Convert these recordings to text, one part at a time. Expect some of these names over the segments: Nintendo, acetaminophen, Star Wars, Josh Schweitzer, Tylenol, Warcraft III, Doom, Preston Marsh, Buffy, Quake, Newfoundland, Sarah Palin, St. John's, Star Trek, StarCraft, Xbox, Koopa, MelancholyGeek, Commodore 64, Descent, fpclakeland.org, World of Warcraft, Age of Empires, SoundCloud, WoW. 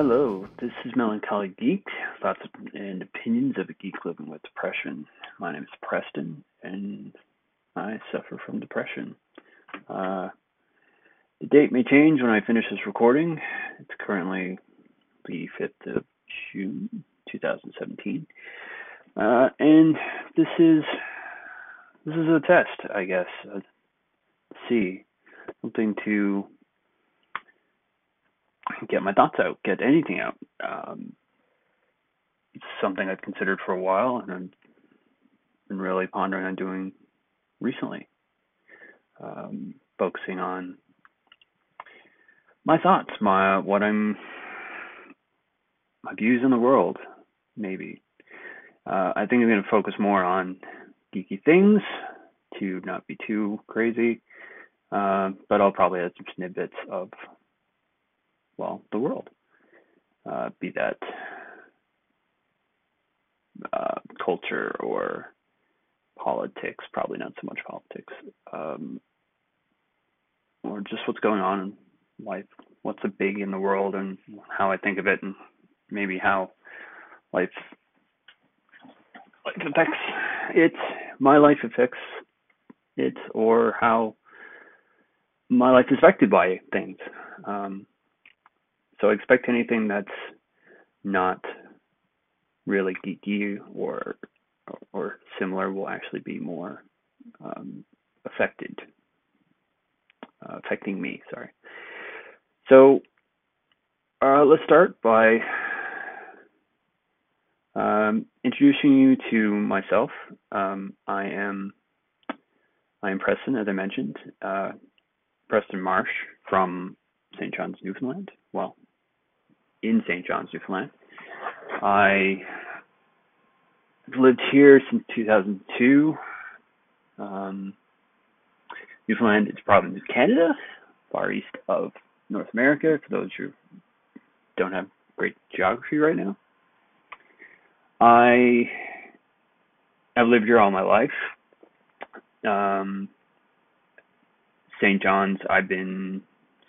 Hello, this is Melancholy Geek, thoughts and opinions of a geek living with depression. My name is Preston, and I suffer from depression. The date may change when I finish this recording. It's currently the 5th of June, 2017. And this is a test, I guess. See, something to get my thoughts out, get anything out. It's something I've considered for a while, and I've been really pondering on doing recently. Focusing on my thoughts, my views on the world, maybe. I think I'm going to focus more on geeky things to not be too crazy, but I'll probably add some snippets of the world, be that culture or politics, probably not so much politics, or just what's going on in life, what's a big in the world and how I think of it, and maybe how life affects it, my life affects it, or how my life is affected by things. So expect anything that's not really geeky or similar will actually be more affecting me. Sorry. So let's start by introducing you to myself. I am Preston, as I mentioned, Preston Marsh from St. John's, Newfoundland. In St. John's, Newfoundland. I've lived here since 2002. Newfoundland is a province of Canada, far east of North America, for those who don't have great geography right now. I have lived here all my life. St. John's, I've been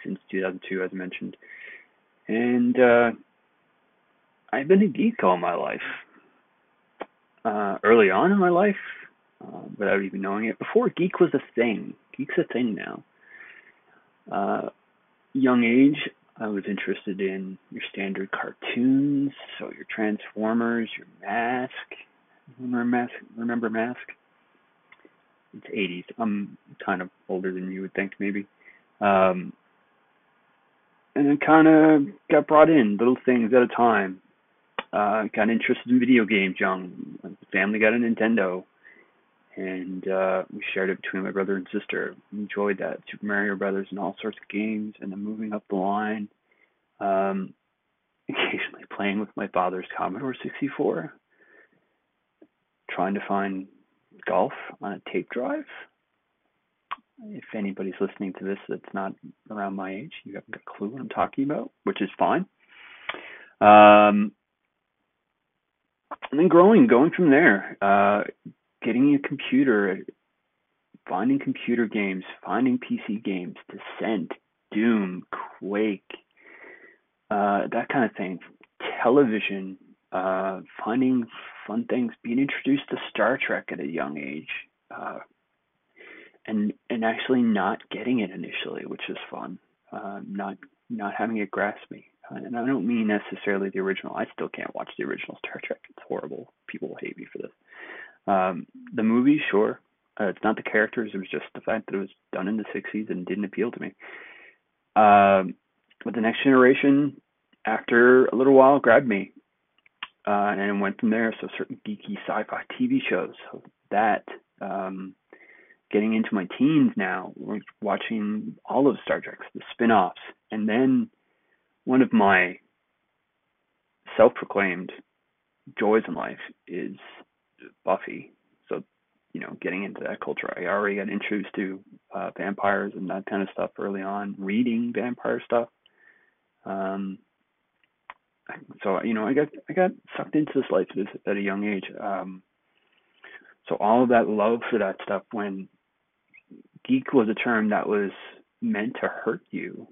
since 2002, as mentioned. And I've been a geek all my life, early on in my life, without even knowing it. Before, geek was a thing. Geek's a thing now. Young age, I was interested in your standard cartoons, so your Transformers, your Mask. Remember Mask? It's 80s. I'm kind of older than you would think, maybe. And then kind of got brought in, little things at a time. Got interested in video games young. My family got a Nintendo, and we shared it between my brother and sister. Enjoyed that. Super Mario Brothers and all sorts of games, and then moving up the line. Occasionally playing with my father's Commodore 64. Trying to find golf on a tape drive. If anybody's listening to this that's not around my age, you haven't got a clue what I'm talking about, which is fine. And then going from there, getting a computer, finding computer games, finding PC games, Descent, Doom, Quake, that kind of thing. Television, finding fun things, being introduced to Star Trek at a young age, and actually not getting it initially, which is fun, not having it grasp me. And I don't mean necessarily the original. I still can't watch the original Star Trek. It's horrible. People will hate me for this. The movie, sure. It's not the characters. It was just the fact that it was done in the 60s and didn't appeal to me. But The Next Generation, after a little while, grabbed me. And went from there. So certain geeky sci-fi TV shows. So that... getting into my teens now, watching all of Star Trek's, the spin-offs, and then one of my self-proclaimed joys in life is Buffy. So, getting into that culture. I already got introduced to vampires and that kind of stuff early on, reading vampire stuff. So, I got sucked into this life at a young age. So all of that love for that stuff when geek was a term that was meant to hurt you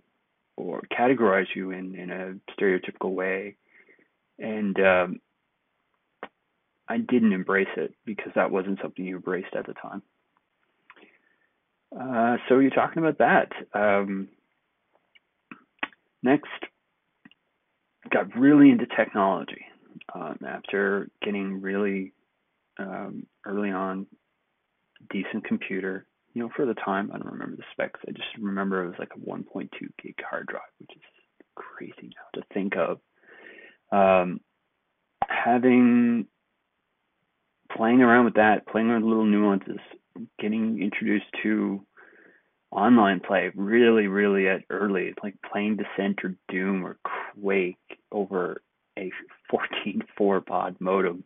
or categorize you in a stereotypical way. And I didn't embrace it because that wasn't something you embraced at the time. So you're talking about that. Next, got really into technology after getting really early on decent computer. You know, for the time, I don't remember the specs. I just remember it was like a 1.2 gig hard drive, which is crazy now to think of. Playing around with that, playing with little nuances, getting introduced to online play really at early, like playing Descent or Doom or Quake over a 14.4 baud modem.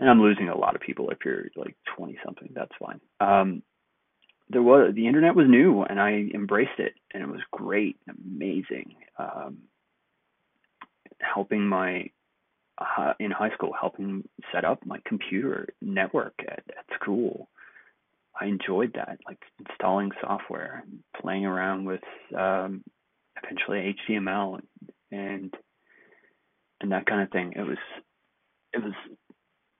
And I'm losing a lot of people if you're like 20 something, that's fine. The internet was new and I embraced it and it was great and amazing. Helping in high school, helping set up my computer network at school. I enjoyed that, like installing software, playing around with eventually HTML and that kind of thing.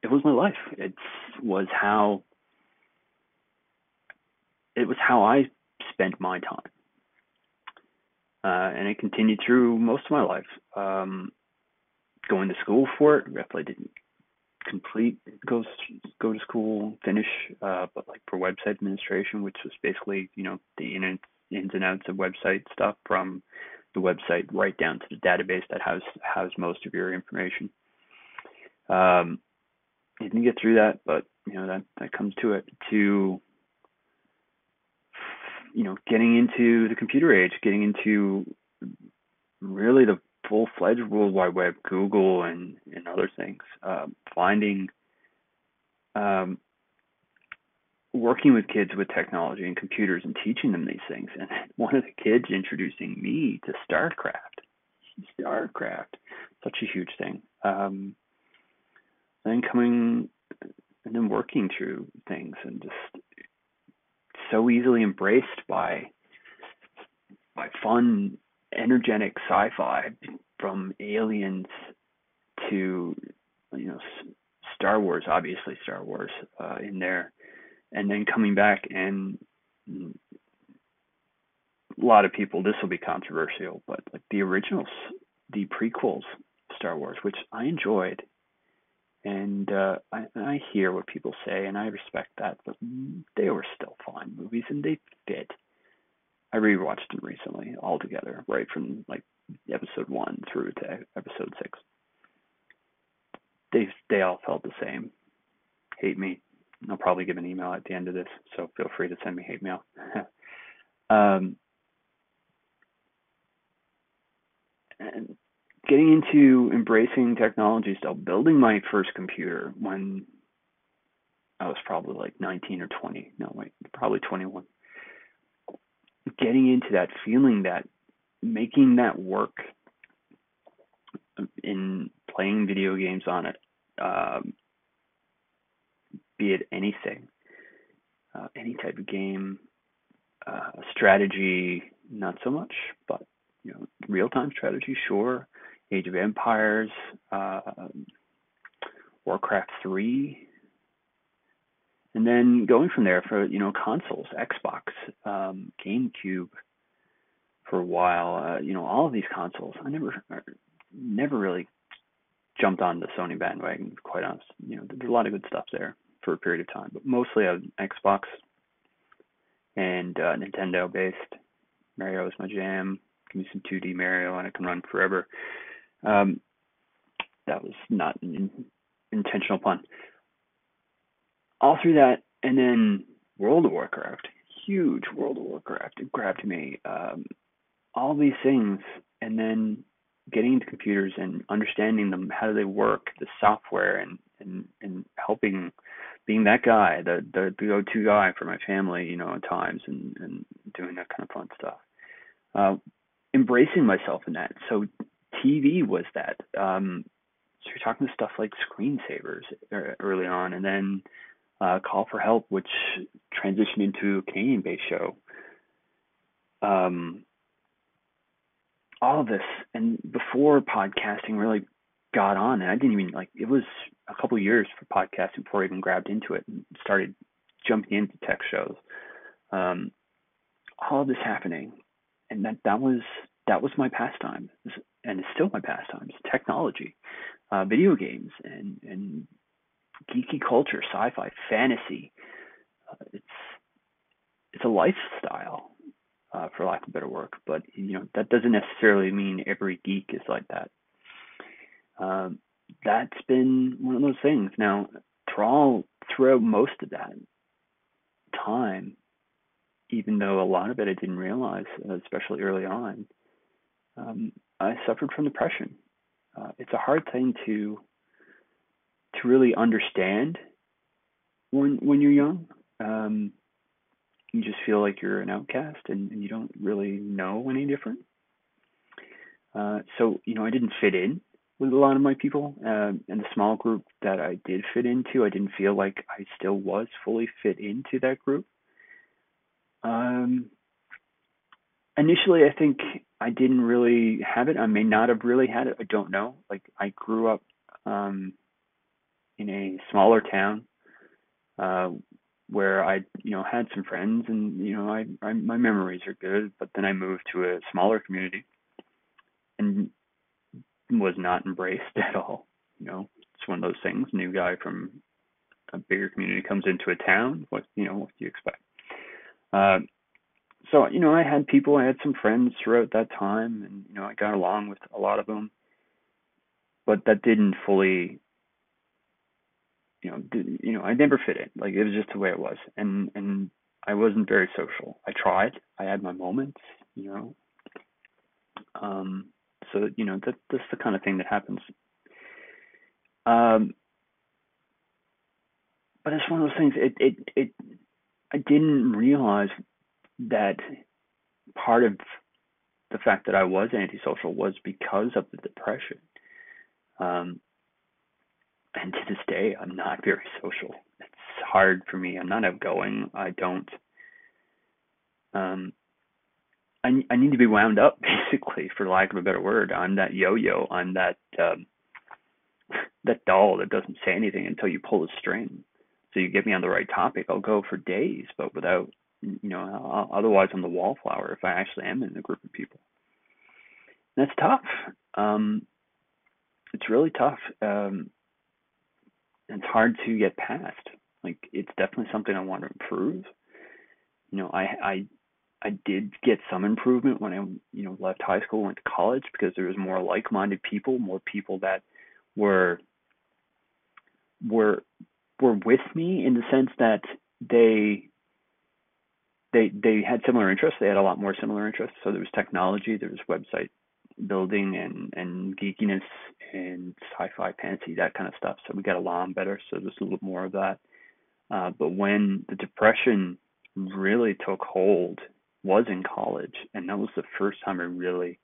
It was my life. It was how I spent my time. And it continued through most of my life. Going to school for it, I didn't go to school, finish, but like for website administration, which was basically, you know, the ins and outs of website stuff, from the website right down to the database that housed most of your information. I didn't get through that, but you know, that comes to it, to, you know, getting into the computer age, getting into really the full-fledged World Wide Web, Google and other things, finding, working with kids with technology and computers and teaching them these things. And one of the kids introducing me to StarCraft, such a huge thing. Then coming and then working through things and just so easily embraced by fun, energetic sci-fi, from Aliens to, you know, Star Wars in there, and then coming back, and a lot of people, this will be controversial, but like the originals, the prequels, Star Wars, which I enjoyed, and I hear what people say and I respect that, but they were still fine movies and they fit. I rewatched them recently all together, right from like episode 1 through to episode 6. They all felt the same. Hate me. I'll probably give an email at the end of this, so feel free to send me hate mail. And getting into embracing technology still, building my first computer when I was probably like 19 or 20. No, wait, probably 21. Getting into that, feeling that, making that work in playing video games on it, be it anything, any type of game, strategy, not so much, but you know, real-time strategy, sure, Age of Empires, Warcraft III, and then going from there for, you know, consoles, Xbox, GameCube for a while, you know, all of these consoles. I never really jumped on the Sony bandwagon, to be quite honest. You know, there's a lot of good stuff there for a period of time, but mostly I was Xbox and Nintendo based. Mario is my jam. Give me some 2D Mario and I can run forever. That was not an intentional pun. All through that, and then World of Warcraft, huge World of Warcraft, it grabbed me, all these things, and then getting into computers and understanding them, how do they work, the software, and helping, being that guy, the go-to guy for my family, you know, at times, and doing that kind of fun stuff. Embracing myself in that. So TV was that. So you're talking to stuff like screensavers early on, and then Call for Help, which transitioned into a Canadian-based show. all of this. And before podcasting really got on, and I didn't even like, it was a couple of years for podcasting before I even grabbed into it and started jumping into tech shows. All of this happening. And that was my pastime, and it's still my pastime. It's technology, video games, and geeky culture, sci-fi, fantasy. It's a lifestyle, for lack of better work. But you know, that doesn't necessarily mean every geek is like that. That's been one of those things. Now, throughout most of that time, even though a lot of it I didn't realize, especially early on, I suffered from depression. It's a hard thing to really understand when you're young. You just feel like you're an outcast and you don't really know any different. So, you know, I didn't fit in with a lot of my people, and the small group that I did fit into, I didn't feel like I still was fully fit into that group. Initially, I think I didn't really have it. I may not have really had it. I don't know. Like, I grew up in a smaller town where I, you know, had some friends, and you know, my memories are good. But then I moved to a smaller community and was not embraced at all. You know, it's one of those things. New guy from a bigger community comes into a town. What do you expect? So, you know, I had some friends throughout that time, and, you know, I got along with a lot of them, but that didn't fully, I never fit in. Like, it was just the way it was. And I wasn't very social. I tried, I had my moments, you know, so, you know, that's the kind of thing that happens. But it's one of those things, I didn't realize that part of the fact that I was antisocial was because of the depression. And to this day, I'm not very social. It's hard for me. I'm not outgoing. I don't. I need to be wound up, basically, for lack of a better word. I'm that yo-yo. I'm that doll that doesn't say anything until you pull the string. So you get me on the right topic, I'll go for days, but without, you know, otherwise I'm the wallflower if I actually am in a group of people. And that's tough. It's really tough. It's hard to get past. Like, it's definitely something I want to improve. You know, I did get some improvement when I, you know, left high school, went to college, because there was more like-minded people, more people that were with me, in the sense that they had similar interests. They had a lot more similar interests. So there was technology, there was website building and geekiness and sci-fi, fantasy, that kind of stuff. So we got along better. So there's a little more of that. But when the depression really took hold was in college. And that was the first time I really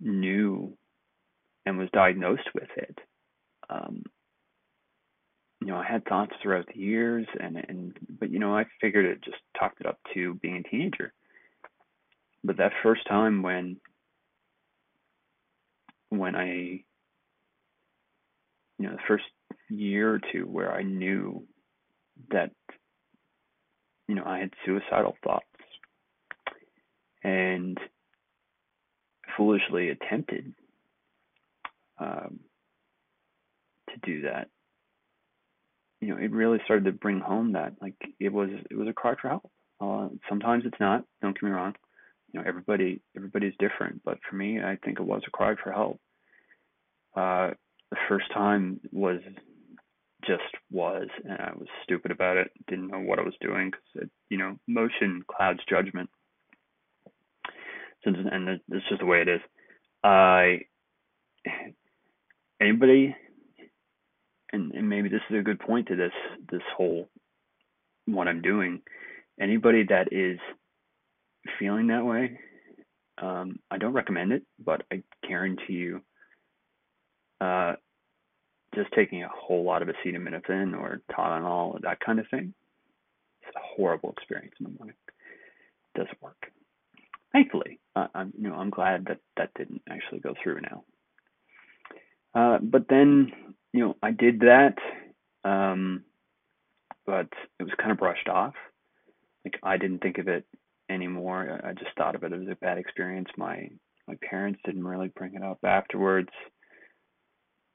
knew and was diagnosed with it. You know, I had thoughts throughout the years, but you know, I figured it just talked it up to being a teenager. But that first time when I, you know, the first year or two where I knew that, you know, I had suicidal thoughts and foolishly attempted to do that. You know, it really started to bring home that, like, it was a cry for help. Sometimes it's not, don't get me wrong. You know, everybody's different, but for me, I think it was a cry for help. The first time was, and I was stupid about it. Didn't know what I was doing, because, you know, emotion clouds judgment. And it's just the way it is. Anybody. And maybe this is a good point to this whole what I'm doing. Anybody that is feeling that way, I don't recommend it, but I guarantee you, just taking a whole lot of acetaminophen or Tylenol or that kind of thing, it's a horrible experience in the morning. It doesn't work. thankfully, I'm glad that that didn't actually go through now. But then, I did that, but it was kind of brushed off. Like, I didn't think of it anymore. I just thought of it as a bad experience. My parents didn't really bring it up afterwards.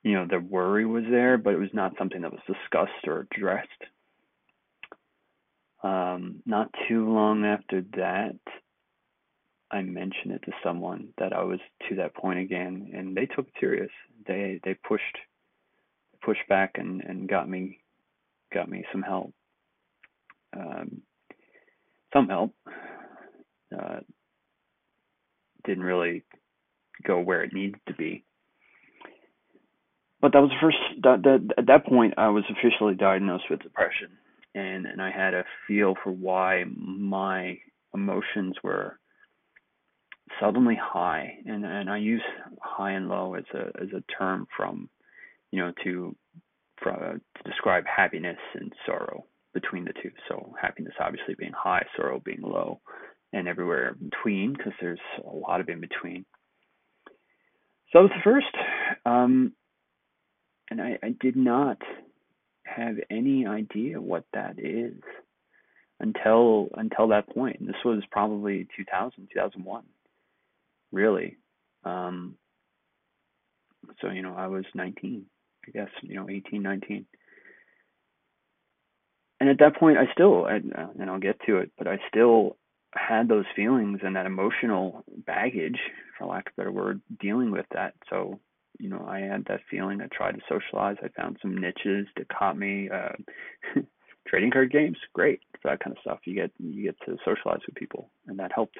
The worry was there, but it was not something that was discussed or addressed. Not too long after that, I mentioned it to someone that I was to that point again, and they took it serious. They pushed back and got me some help. Some help. Didn't really go where it needed to be. But that was the first. At that point, I was officially diagnosed with depression, and I had a feel for why my emotions were suddenly high, and I use high and low as a term from, to describe happiness and sorrow between the two. So happiness obviously being high, sorrow being low, and everywhere in between, because there's a lot of in between. So that was the first, and I did not have any idea what that is until that point. And this was probably 2000, 2001. Really. So, I was 19, I guess, 18, 19. And at that point, and I'll get to it, but I still had those feelings and that emotional baggage, for lack of a better word, dealing with that. So, I had that feeling. I tried to socialize. I found some niches that caught me. Trading card games, great, for that kind of stuff. You get to socialize with people, and that helped.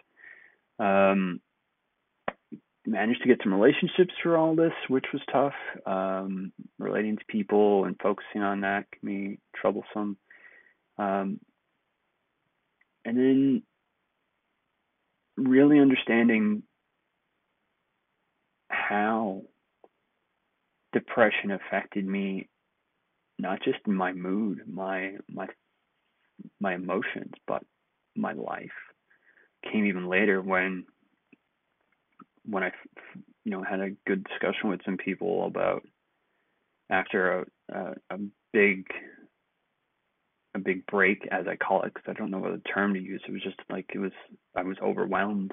Managed to get some relationships through all this, which was tough. Relating to people and focusing on that can be troublesome. And then really understanding how depression affected me, not just my mood, my emotions, but my life, came even later when I, had a good discussion with some people about, after a big break, as I call it, because I don't know what the term to use. It was just like, I was overwhelmed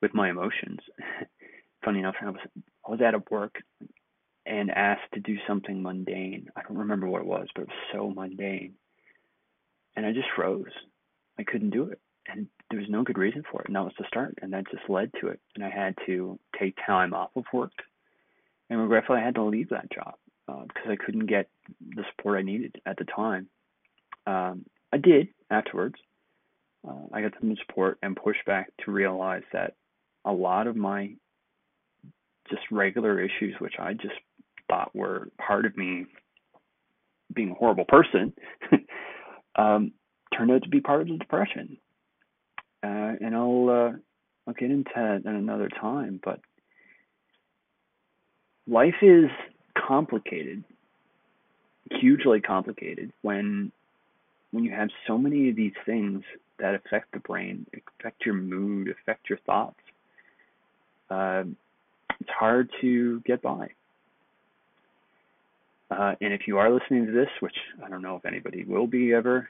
with my emotions. Funny enough, I was out of work and asked to do something mundane. I don't remember what it was, but it was so mundane. And I just froze. I couldn't do it. And there was no good reason for it. And that was the start. And that just led to it. And I had to take time off of work. And regretfully, I had to leave that job because I couldn't get the support I needed at the time. I did afterwards. I got some support and pushback to realize that a lot of my just regular issues, which I just thought were part of me being a horrible person, turned out to be part of the depression. And I'll get into that at another time, but life is complicated, hugely complicated, when you have so many of these things that affect the brain, affect your mood, affect your thoughts. It's hard to get by. And if you are listening to this, which I don't know if anybody will be ever,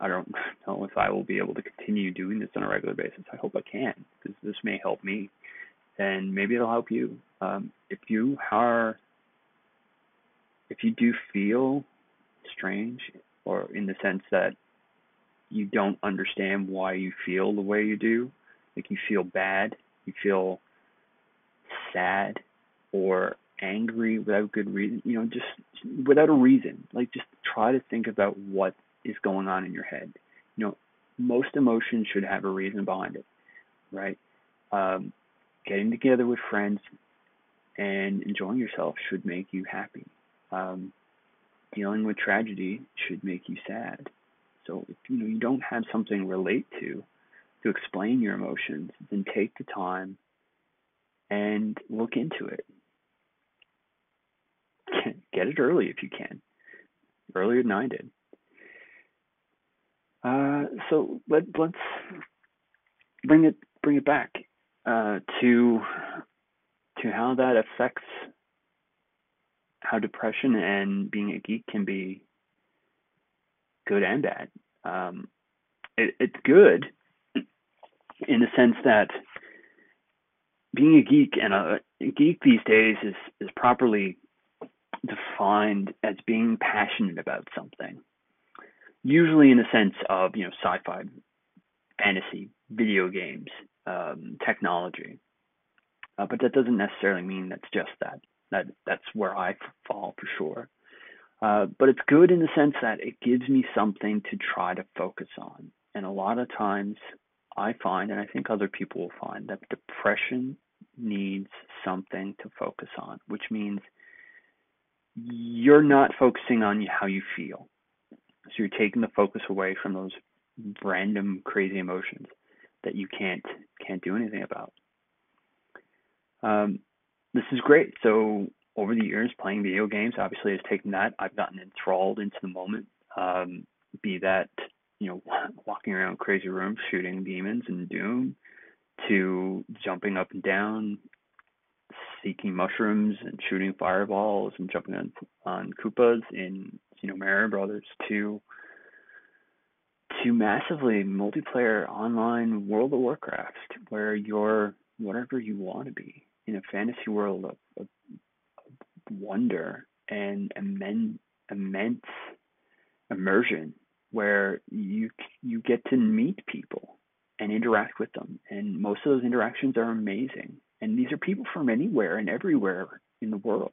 I don't know if I will be able to continue doing this on a regular basis. I hope I can, because this may help me, and maybe it'll help you. If you do feel strange, or in the sense that you don't understand why you feel the way you do, like you feel bad, you feel sad or angry without good reason, just without a reason, like just try to think about what is going on in your head. Most emotions should have a reason behind it, right? Getting together with friends and enjoying yourself should make you happy. Dealing with tragedy should make you sad. So if you don't have something to relate to explain your emotions, then take the time and look into it. Get it early if you can, earlier than I did. So let's bring it bring it back to how that affects how depression and being a geek can be good and bad. It's good in the sense that being a geek, and a geek these days is properly defined as being passionate about something, usually in the sense of, you know, sci-fi, fantasy, video games, technology. But that doesn't necessarily mean that's just that. That's where I fall for sure. But it's good in the sense that it gives me something to try to focus on. And a lot of times I find, and I think other people will find, that depression needs something to focus on, which means you're not focusing on how you feel. So you're taking the focus away from those random crazy emotions that you can't do anything about. This is great. So over the years, playing video games obviously has taken that. I've gotten enthralled into the moment, be that, you know, walking around crazy rooms, shooting demons in Doom, to jumping up and down, seeking mushrooms and shooting fireballs and jumping on Koopas in, you know, Mario Brothers, to massively multiplayer online World of Warcraft, where you're whatever you want to be in a fantasy world of wonder and immense immersion, where you get to meet people and interact with them. And most of those interactions are amazing. And these are people from anywhere and everywhere in the world.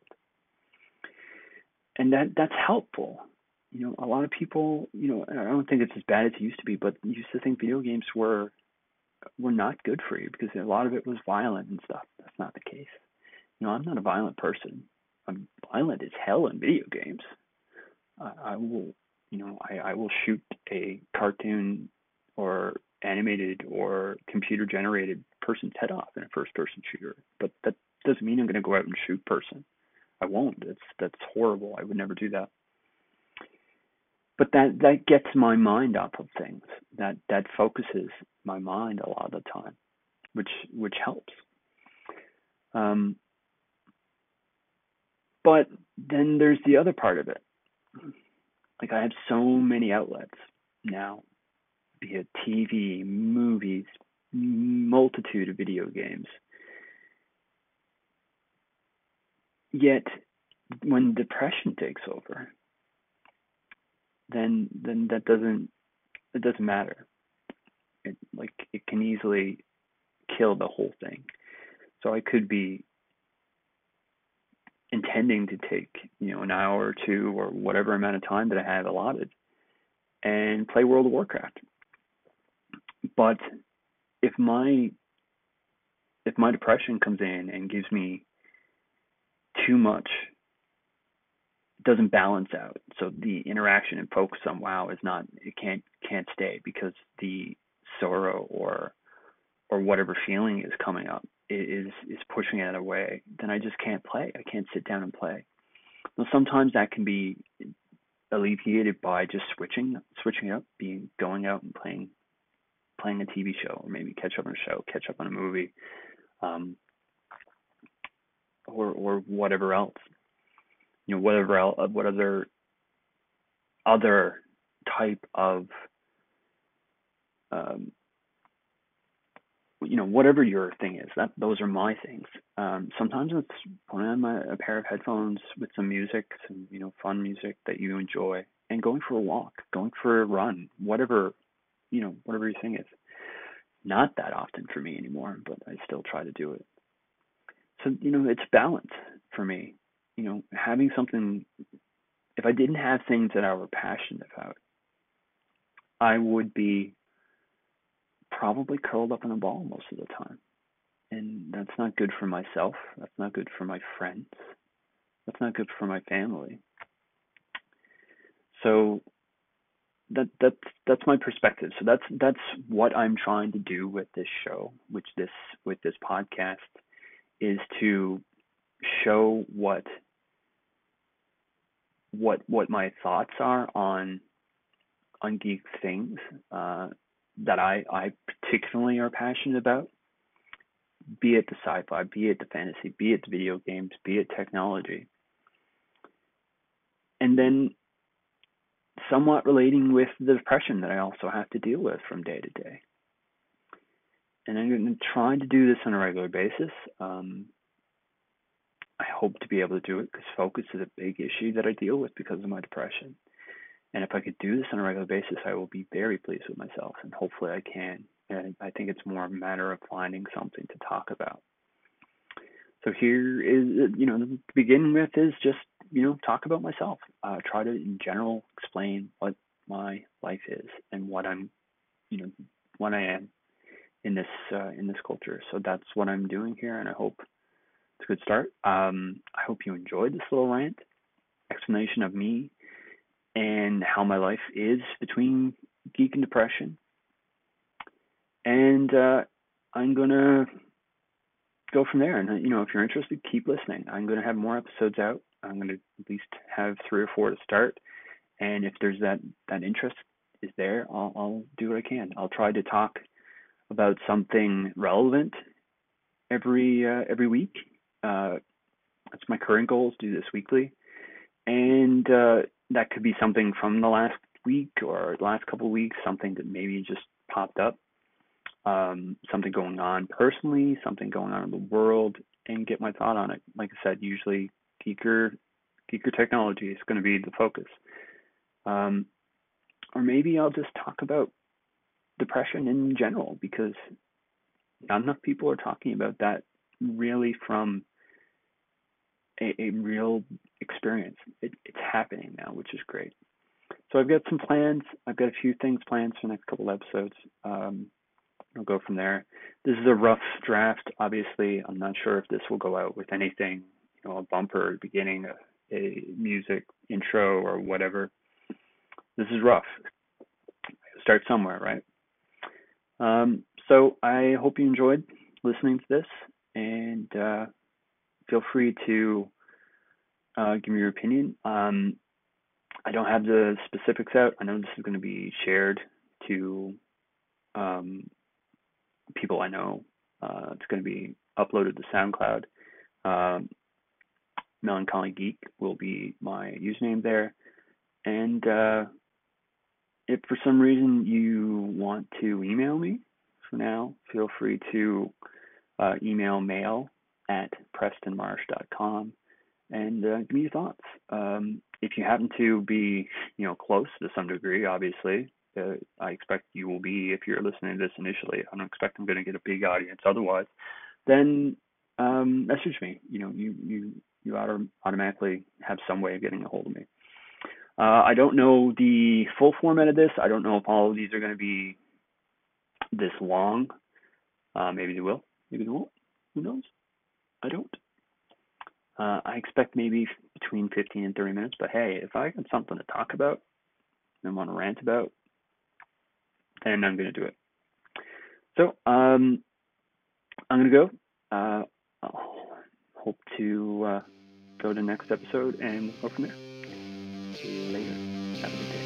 And that's helpful. You know, a lot of people, you know, and I don't think it's as bad as it used to be, but used to think video games were not good for you because a lot of it was violent and stuff. That's not the case. You know, I'm not a violent person. I'm violent as hell in video games. I will, you know, I will shoot a cartoon or animated or computer-generated person's head off in a first-person shooter, but that doesn't mean I'm going to go out and shoot person. I won't. That's horrible. I would never do that. But that gets my mind off of things. That focuses my mind a lot of the time, which helps. But then there's the other part of it. Like, I have so many outlets now, be it TV, movies, multitude of video games. Yet when depression takes over, then it doesn't matter. It can easily kill the whole thing. So I could be intending to take, you know, an hour or two or whatever amount of time that I have allotted and play World of Warcraft. But if my depression comes in and gives me too much, it doesn't balance out. So the interaction and focus on WoW can't stay, because the sorrow or whatever feeling is coming up is pushing it away. Then I just can't play. I can't sit down and play. Now, sometimes that can be alleviated by just switching it up, going out and playing a TV show, or maybe catch up on a show, catch up on a movie, or whatever else, you know, what other type of, you know, whatever your thing is. Those are my things. Sometimes it's putting on a pair of headphones with some music, some, you know, fun music that you enjoy, and going for a walk, going for a run, whatever, you know, whatever your thing is. Not that often for me anymore, but I still try to do it. So, you know, it's balance for me. You know, having something, if I didn't have things that I were passionate about, I would be probably curled up in a ball most of the time. And that's not good for myself. That's not good for my friends. That's not good for my family. So that's my perspective. So that's what I'm trying to do with this show, with this podcast, is to show what my thoughts are on geek things that I particularly are passionate about, be it the sci-fi, be it the fantasy, be it the video games, be it technology. And then somewhat relating with the depression that I also have to deal with from day to day. And I'm trying to do this on a regular basis. I hope to be able to do it because focus is a big issue that I deal with because of my depression. And if I could do this on a regular basis, I will be very pleased with myself, and hopefully I can. And I think it's more a matter of finding something to talk about. So here is, you know, to begin with is just, you know, talk about myself. Try to, in general, explain what my life is and what I'm, you know, what I am in this culture. So that's what I'm doing here, and I hope it's a good start. I hope you enjoyed this little rant, explanation of me and how my life is between geek and depression. And I'm going to go from there. And, you know, if you're interested, keep listening. I'm going to have more episodes out. I'm going to at least have 3 or 4 to start. And if there's that interest is there, I'll do what I can. I'll try to talk about something relevant every week. That's my current goal, is do this weekly. And that could be something from the last week or last couple of weeks, something that maybe just popped up. Something going on personally, something going on in the world, and get my thought on it. Like I said, usually geeker technology is going to be the focus. Or maybe I'll just talk about depression in general, because not enough people are talking about that really from a real experience. It's happening now, which is great. So I've got some plans. I've got a few things planned for the next couple of episodes. I'll go from there. This is a rough draft, obviously. I'm not sure if this will go out with anything, you know, a bumper, beginning, a music intro, or whatever. This is rough. Start somewhere, right? So I hope you enjoyed listening to this, and feel free to give me your opinion. I don't have the specifics out. I know this is going to be shared to people I know. It's going to be uploaded to SoundCloud. MelancholyGeek will be my username there. And if for some reason you want to email me, for now, feel free to email mail@PrestonMarsh.com and give me your thoughts. If you happen to be, you know, close to some degree, obviously, I expect you will be if you're listening to this initially. I don't expect I'm going to get a big audience otherwise. Then message me. You know, you automatically have some way of getting a hold of me. I don't know the full format of this. I don't know if all of these are going to be this long. Maybe they will. Maybe they won't. Who knows? I don't. I expect maybe between 15 and 30 minutes. But hey, if I got something to talk about and want to rant about, and I'm going to do it. So I'm going to go. I'll hope to go to the next episode, and we'll go from there. See you later. Have a good day.